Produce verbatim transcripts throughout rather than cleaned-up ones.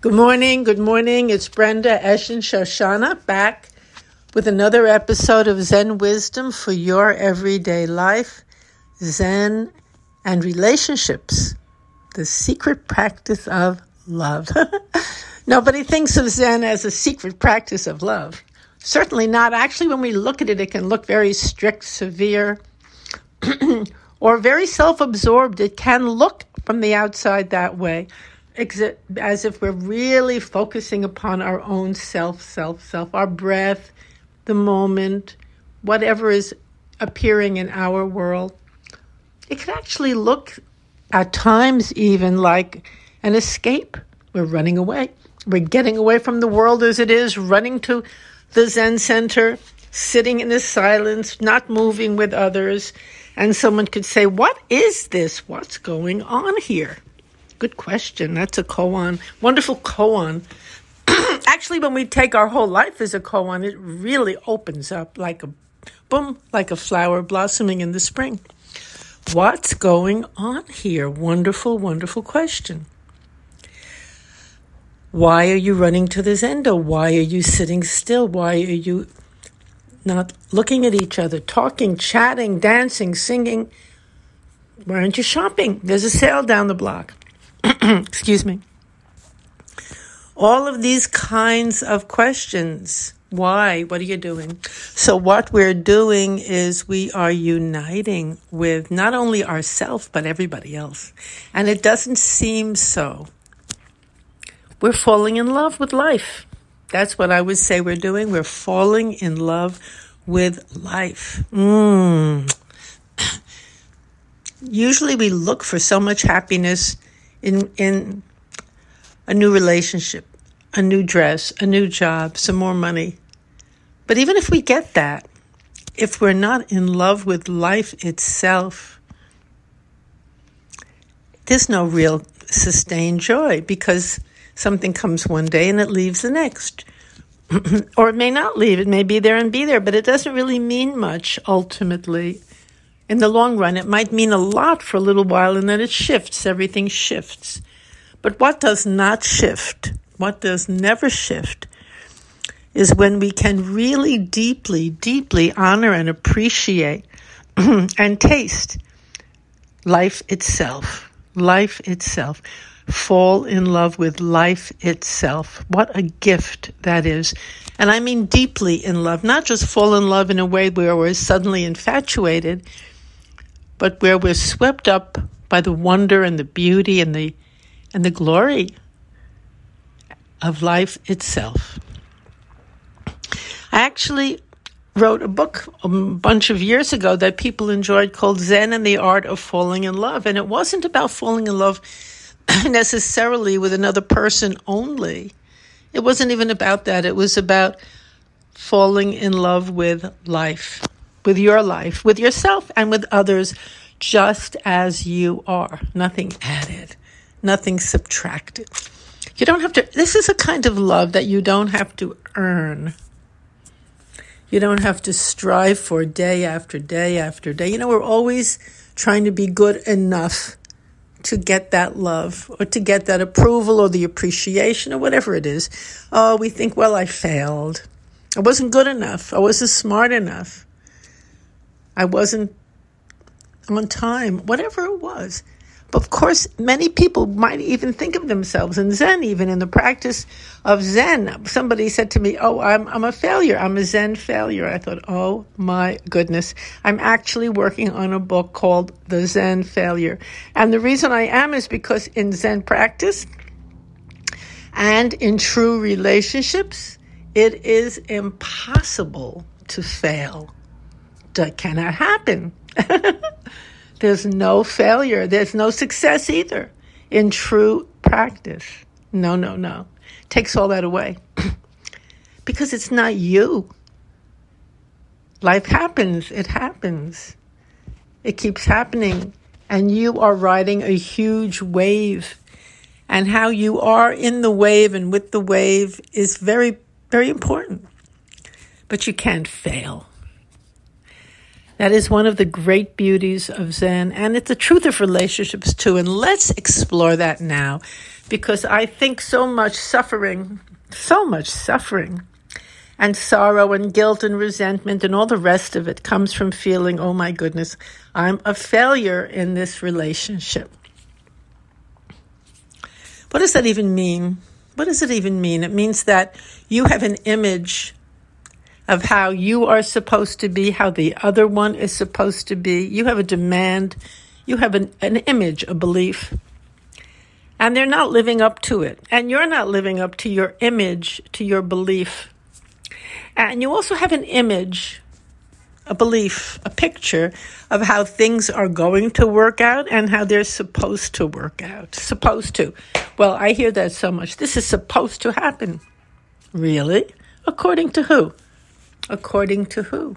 Good morning, good morning. It's Brenda Eshin Shoshana back with another episode of Zen Wisdom for Your Everyday Life, Zen and Relationships, The Secret Practice of Love. Nobody thinks of Zen as a secret practice of love. Certainly not. Actually, when we look at it, it can look very strict, severe, or very self-absorbed. It can look from the outside that way, as if we're really focusing upon our own self, self, self, our breath, the moment, whatever is appearing in our world. It can actually look at times even like an escape. We're running away. We're getting away from the world as it is, running to the Zen center, sitting in the silence, not moving with others. And someone could say, what is this? What's going on here? Good question. That's a koan. Wonderful koan. Actually, when we take our whole life as a koan, it really opens up like a boom, like a flower blossoming in the spring. What's going on here? Wonderful, wonderful question. Why are you running to the Zendo? Why are you sitting still? Why are you not looking at each other, talking, chatting, dancing, singing? Why aren't you shopping? There's a sale down the block. Excuse me. All of these kinds of questions. Why? What are you doing? So what we're doing is we are uniting with not only ourselves, but everybody else. And it doesn't seem so. We're falling in love with life. That's what I would say we're doing. We're falling in love with life. Mm. Usually we look for so much happiness in in a new relationship, a new dress, a new job, some more money. But even if we get that, if we're not in love with life itself, there's no real sustained joy, because something comes one day and it leaves the next. Or it may not leave. It may be there and be there, but it doesn't really mean much ultimately. In the long run, it might mean a lot for a little while, and then it shifts. Everything shifts. But what does not shift, what does never shift, is when we can really deeply, deeply honor and appreciate and taste life itself, life itself. Fall in love with life itself. What a gift that is. And I mean deeply in love, not just fall in love in a way where we're suddenly infatuated, but where we're swept up by the wonder and the beauty and the and the glory of life itself. I actually wrote a book a bunch of years ago that people enjoyed called Zen and the Art of Falling in Love. And it wasn't about falling in love necessarily with another person only. It wasn't even about that. It was about falling in love with life, with your life, with yourself and with others, just as you are. Nothing added, nothing subtracted. You don't have to, this is a kind of love that you don't have to earn. You don't have to strive for day after day after day. You know, we're always trying to be good enough to get that love or to get that approval or the appreciation or whatever it is. Oh, we think, well, I failed. I wasn't good enough. I wasn't smart enough. I wasn't on time, whatever it was. But of course, many people might even think of themselves in Zen, even in the practice of Zen. Somebody said to me, oh, I'm I'm a failure. I'm a Zen failure. I thought, oh my goodness. I'm actually working on a book called The Zen Failure. And the reason I am is because in Zen practice and in true relationships, it is impossible to fail. That cannot happen. There's no failure. There's no success either in true practice. No, no, no. Takes all that away. Because it's not you. Life happens. It happens. It keeps happening. And you are riding a huge wave. And how you are in the wave and with the wave is very, very important. But you can't fail. That is one of the great beauties of Zen, and it's the truth of relationships too, and let's explore that now. because I think so much suffering, so much suffering and sorrow and guilt and resentment and all the rest of it comes from feeling, oh my goodness, I'm a failure in this relationship. What does that even mean? What does it even mean? It means that you have an image of how you are supposed to be, how the other one is supposed to be. You have a demand. You have an, an image, a belief. And they're not living up to it. And you're not living up to your image, to your belief. And you also have an image, a belief, a picture of how things are going to work out and how they're supposed to work out. Supposed to. Well, I hear that so much. This is supposed to happen. Really? According to who? According to who?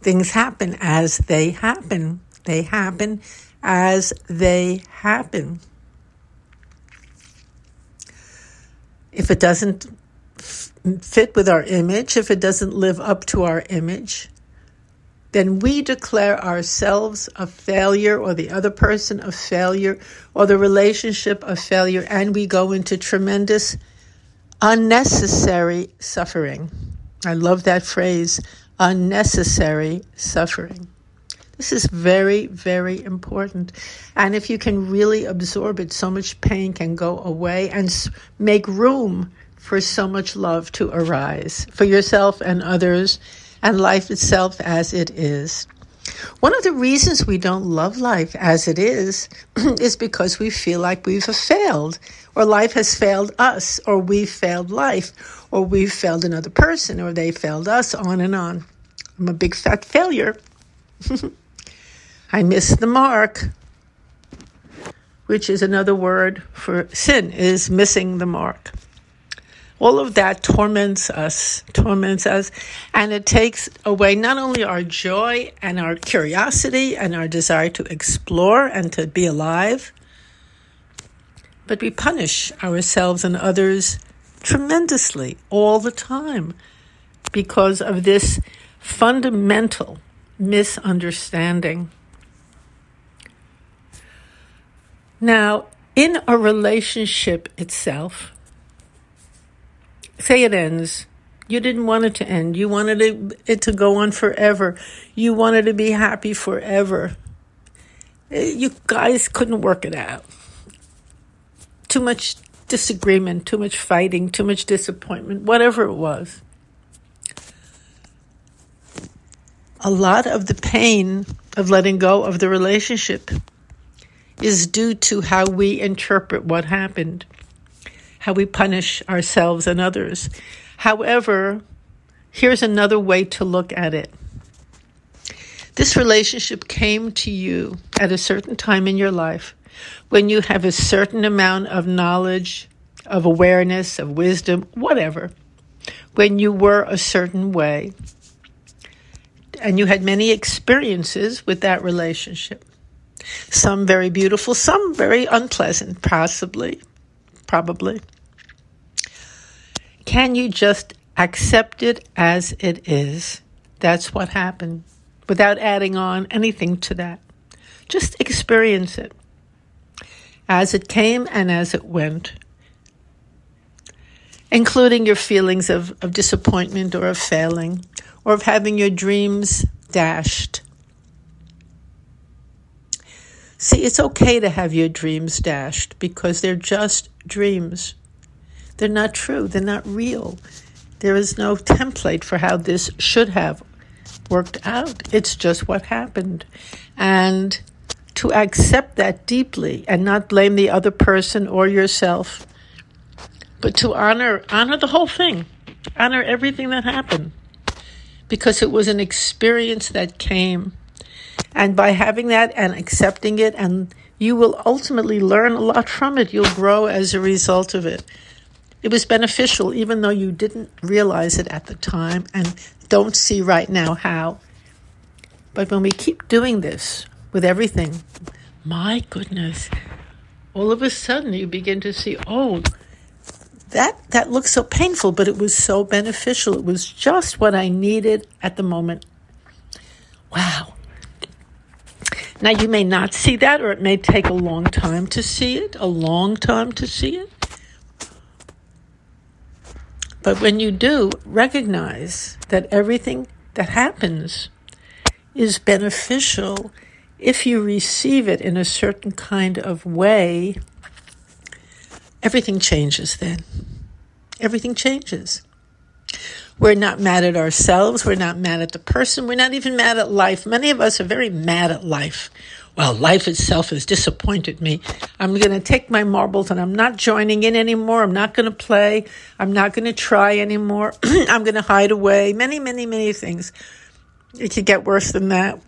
Things happen as they happen. They happen as they happen. If it doesn't fit with our image, if it doesn't live up to our image, then we declare ourselves a failure or the other person a failure or the relationship a failure, and we go into tremendous unnecessary suffering. I love that phrase, unnecessary suffering. This is very, very important. And if you can really absorb it, so much pain can go away and make room for so much love to arise for yourself and others and life itself as it is. One of the reasons we don't love life as it is is because we feel like we've failed, or life has failed us, or we've failed life, or we've failed another person, or they failed us, on and on. I'm a big fat failure. I missed the mark, which is another word for sin, is missing the mark. All of that torments us, torments us, and it takes away not only our joy and our curiosity and our desire to explore and to be alive, but we punish ourselves and others tremendously all the time because of this fundamental misunderstanding. Now, in a relationship itself, say it ends. You didn't want it to end. You wanted it, it to go on forever. You wanted to be happy forever. You guys couldn't work it out. Too much disagreement, too much fighting, too much disappointment, whatever it was. A lot of the pain of letting go of the relationship is due to how we interpret what happened, how we punish ourselves and others. However, here's another way to look at it. This relationship came to you at a certain time in your life when you have a certain amount of knowledge, of awareness, of wisdom, whatever, when you were a certain way. And you had many experiences with that relationship. Some very beautiful, some very unpleasant, possibly. Probably. Can you just accept it as it is? That's what happened, without adding on anything to that. Just experience it as it came and as it went, including your feelings of, of disappointment or of failing or of having your dreams dashed. See, it's okay to have your dreams dashed because they're just dreams. They're not true. They're not real. There is no template for how this should have worked out. It's just what happened. And to accept that deeply and not blame the other person or yourself, but to honor, honor the whole thing, honor everything that happened because it was an experience that came. And by having that and accepting it, and you will ultimately learn a lot from it. You'll grow as a result of it. It was beneficial, even though you didn't realize it at the time and don't see right now how. But when we keep doing this with everything, my goodness, all of a sudden you begin to see, oh, that, that looks so painful, but it was so beneficial. It was just what I needed at the moment. Wow. Now, you may not see that, or it may take a long time to see it, a long time to see it. But when you do, recognize that everything that happens is beneficial if you receive it in a certain kind of way. Everything changes then. Everything changes. We're not mad at ourselves. We're not mad at the person. We're not even mad at life. Many of us are very mad at life. Well, life itself has disappointed me. I'm going to take my marbles and I'm not joining in anymore. I'm not going to play. I'm not going to try anymore. I'm going to hide away. Many, many, many things. It could get worse than that.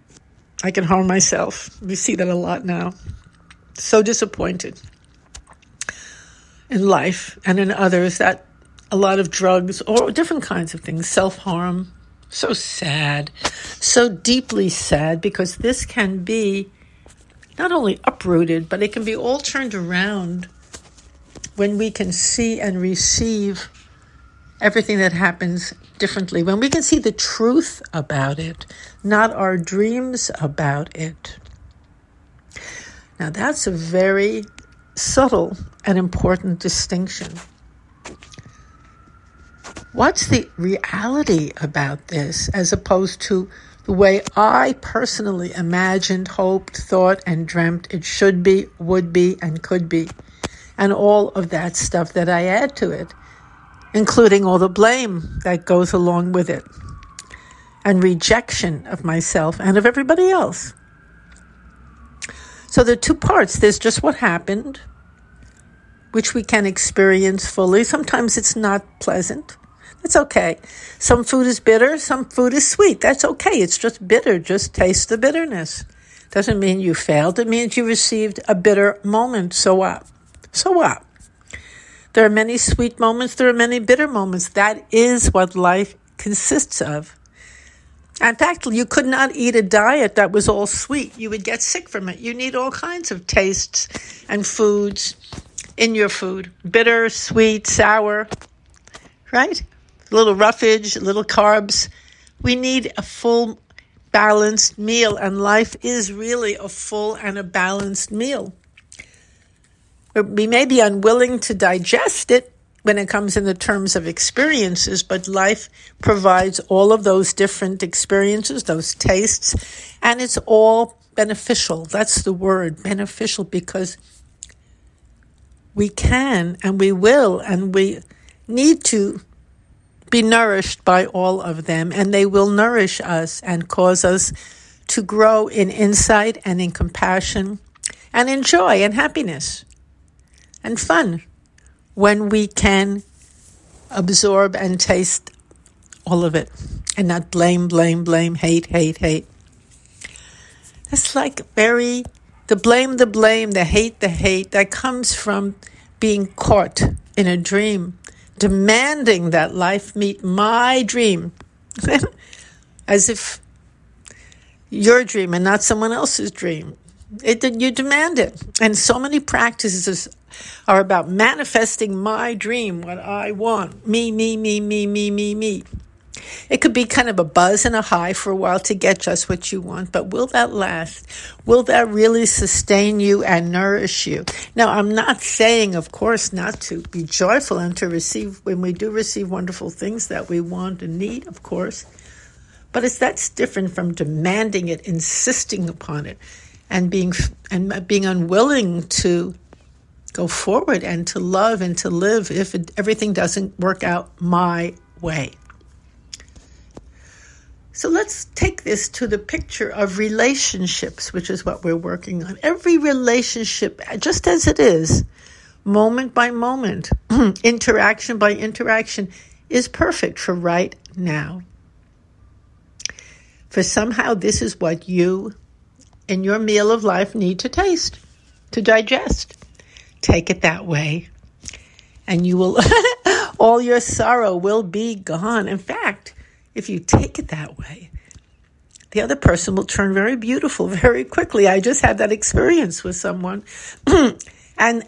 I can harm myself. We see that a lot now. So disappointed in life and in others, that a lot of drugs or different kinds of things, self-harm, so sad, so deeply sad, because this can be not only uprooted, but it can be all turned around when we can see and receive everything that happens differently, when we can see the truth about it, not our dreams about it. Now, that's a very subtle and important distinction. What's the reality about this, as opposed to the way I personally imagined, hoped, thought, and dreamt it should be, would be, and could be, and all of that stuff that I add to it, including all the blame that goes along with it, and rejection of myself and of everybody else? So there are two parts. There's just what happened, which we can experience fully. Sometimes it's not pleasant. That's okay. Some food is bitter, some food is sweet. That's okay. It's just bitter. Just taste the bitterness. Doesn't mean you failed. It means you received a bitter moment. So what? So what? There are many sweet moments. There are many bitter moments. That is what life consists of. In fact, you could not eat a diet that was all sweet. You would get sick from it. You need all kinds of tastes and foods in your food. Bitter, sweet, sour, right? A little roughage, a little carbs. We need a full, balanced meal, and life is really a full and a balanced meal. We may be unwilling to digest it when it comes in the terms of experiences, but life provides all of those different experiences, those tastes, and it's all beneficial. That's the word, beneficial, because we can and we will and we need to be nourished by all of them, and they will nourish us and cause us to grow in insight and in compassion and in joy and happiness and fun when we can absorb and taste all of it and not blame, blame, blame, hate, hate, hate. That's like very... The blame, the blame, the hate, the hate, that comes from being caught in a dream, demanding that life meet my dream, as if your dream and not someone else's dream. It, you demand it. And so many practices are about manifesting my dream, what I want, me, me, me, me, me, me, me. It could be kind of a buzz and a high for a while to get just what you want, but will that last? Will that really sustain you and nourish you? Now, I'm not saying, of course, not to be joyful and to receive, when we do receive wonderful things that we want and need, of course, but it's that's different from demanding it, insisting upon it, and being and being unwilling to go forward and to love and to live if it, everything doesn't work out my way. So let's take this to the picture of relationships, which is what we're working on. Every relationship, just as it is, moment by moment, interaction by interaction, is perfect for right now. For somehow this is what you, in your meal of life, need to taste, to digest. Take it that way, and you will, all your sorrow will be gone. In fact, if you take it that way, the other person will turn very beautiful very quickly. I just had that experience with someone, and,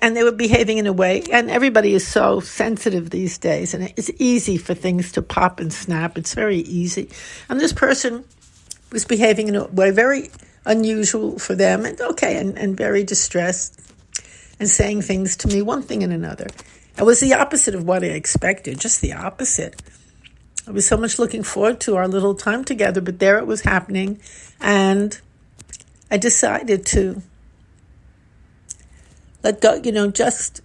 and they were behaving in a way, and everybody is so sensitive these days, and it's easy for things to pop and snap. It's very easy. And this person was behaving in a way very unusual for them, and okay, and, and very distressed, and saying things to me, one thing and another. It was the opposite of what I expected, just the opposite. I was so much looking forward to our little time together, but there it was happening, and I decided to let go, you know, just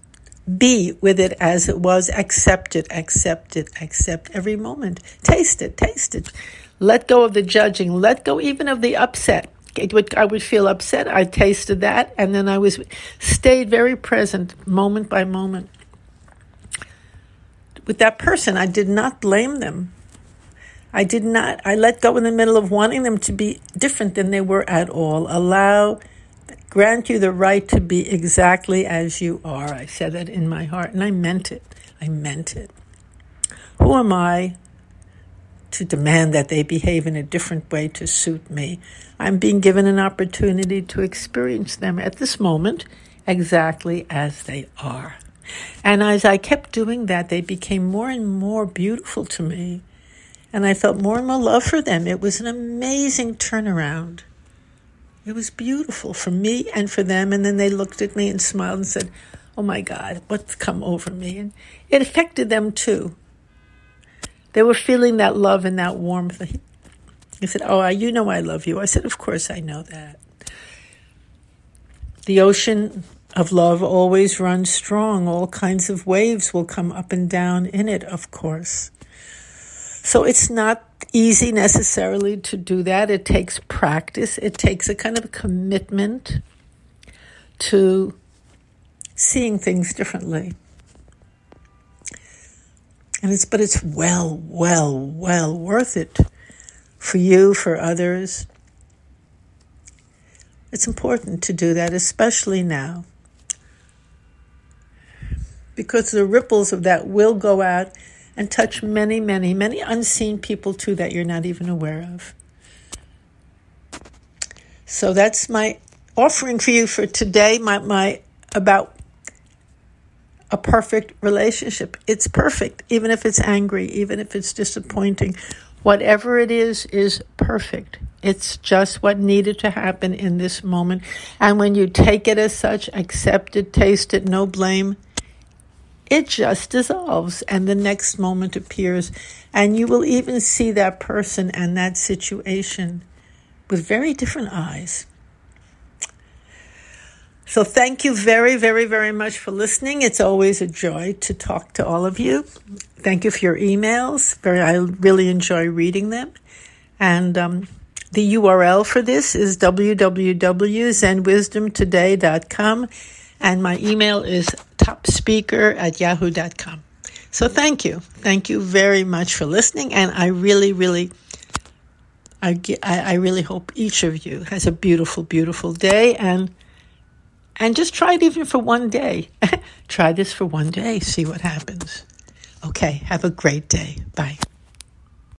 be with it as it was, accept it, accept it, accept every moment, taste it, taste it. Let go of the judging, let go even of the upset. It would, I would feel upset, I tasted that, and then I was stayed very present moment by moment. With that person, I did not blame them. I did not, I let go in the middle of wanting them to be different than they were at all. Allow, grant you the right to be exactly as you are. I said that in my heart, and I meant it. I meant it. Who am I to demand that they behave in a different way to suit me? I'm being given an opportunity to experience them at this moment exactly as they are. And as I kept doing that, they became more and more beautiful to me. And I felt more and more love for them. It was an amazing turnaround. It was beautiful for me and for them. And then they looked at me and smiled and said, oh my God, what's come over me? And it affected them too. They were feeling that love and that warmth. He said, oh, you know I love you. I said, of course I know that. The ocean of love always runs strong. All kinds of waves will come up and down in it, of course. So it's not easy necessarily to do that. It takes practice. It takes a kind of commitment to seeing things differently. And it's, but it's well, well, well worth it for you, for others. It's important to do that, especially now, because the ripples of that will go out and touch many, many, many unseen people too that you're not even aware of. So that's my offering for you for today, my, my about a perfect relationship. It's perfect, even if it's angry, even if it's disappointing. Whatever it is, is perfect. It's just what needed to happen in this moment. And when you take it as such, accept it, taste it, no blame, it just dissolves and the next moment appears. And you will even see that person and that situation with very different eyes. So thank you very, very, very much for listening. It's always a joy to talk to all of you. Thank you for your emails. Very, I really enjoy reading them. And um, the U R L for this is w w w dot zen wisdom today dot com. And my email is topspeaker at yahoo dot com. So thank you. Thank you very much for listening. And I really, really, I, I really hope each of you has a beautiful, beautiful day. And And just try it even for one day. Try this for one day. See what happens. Okay, have a great day. Bye.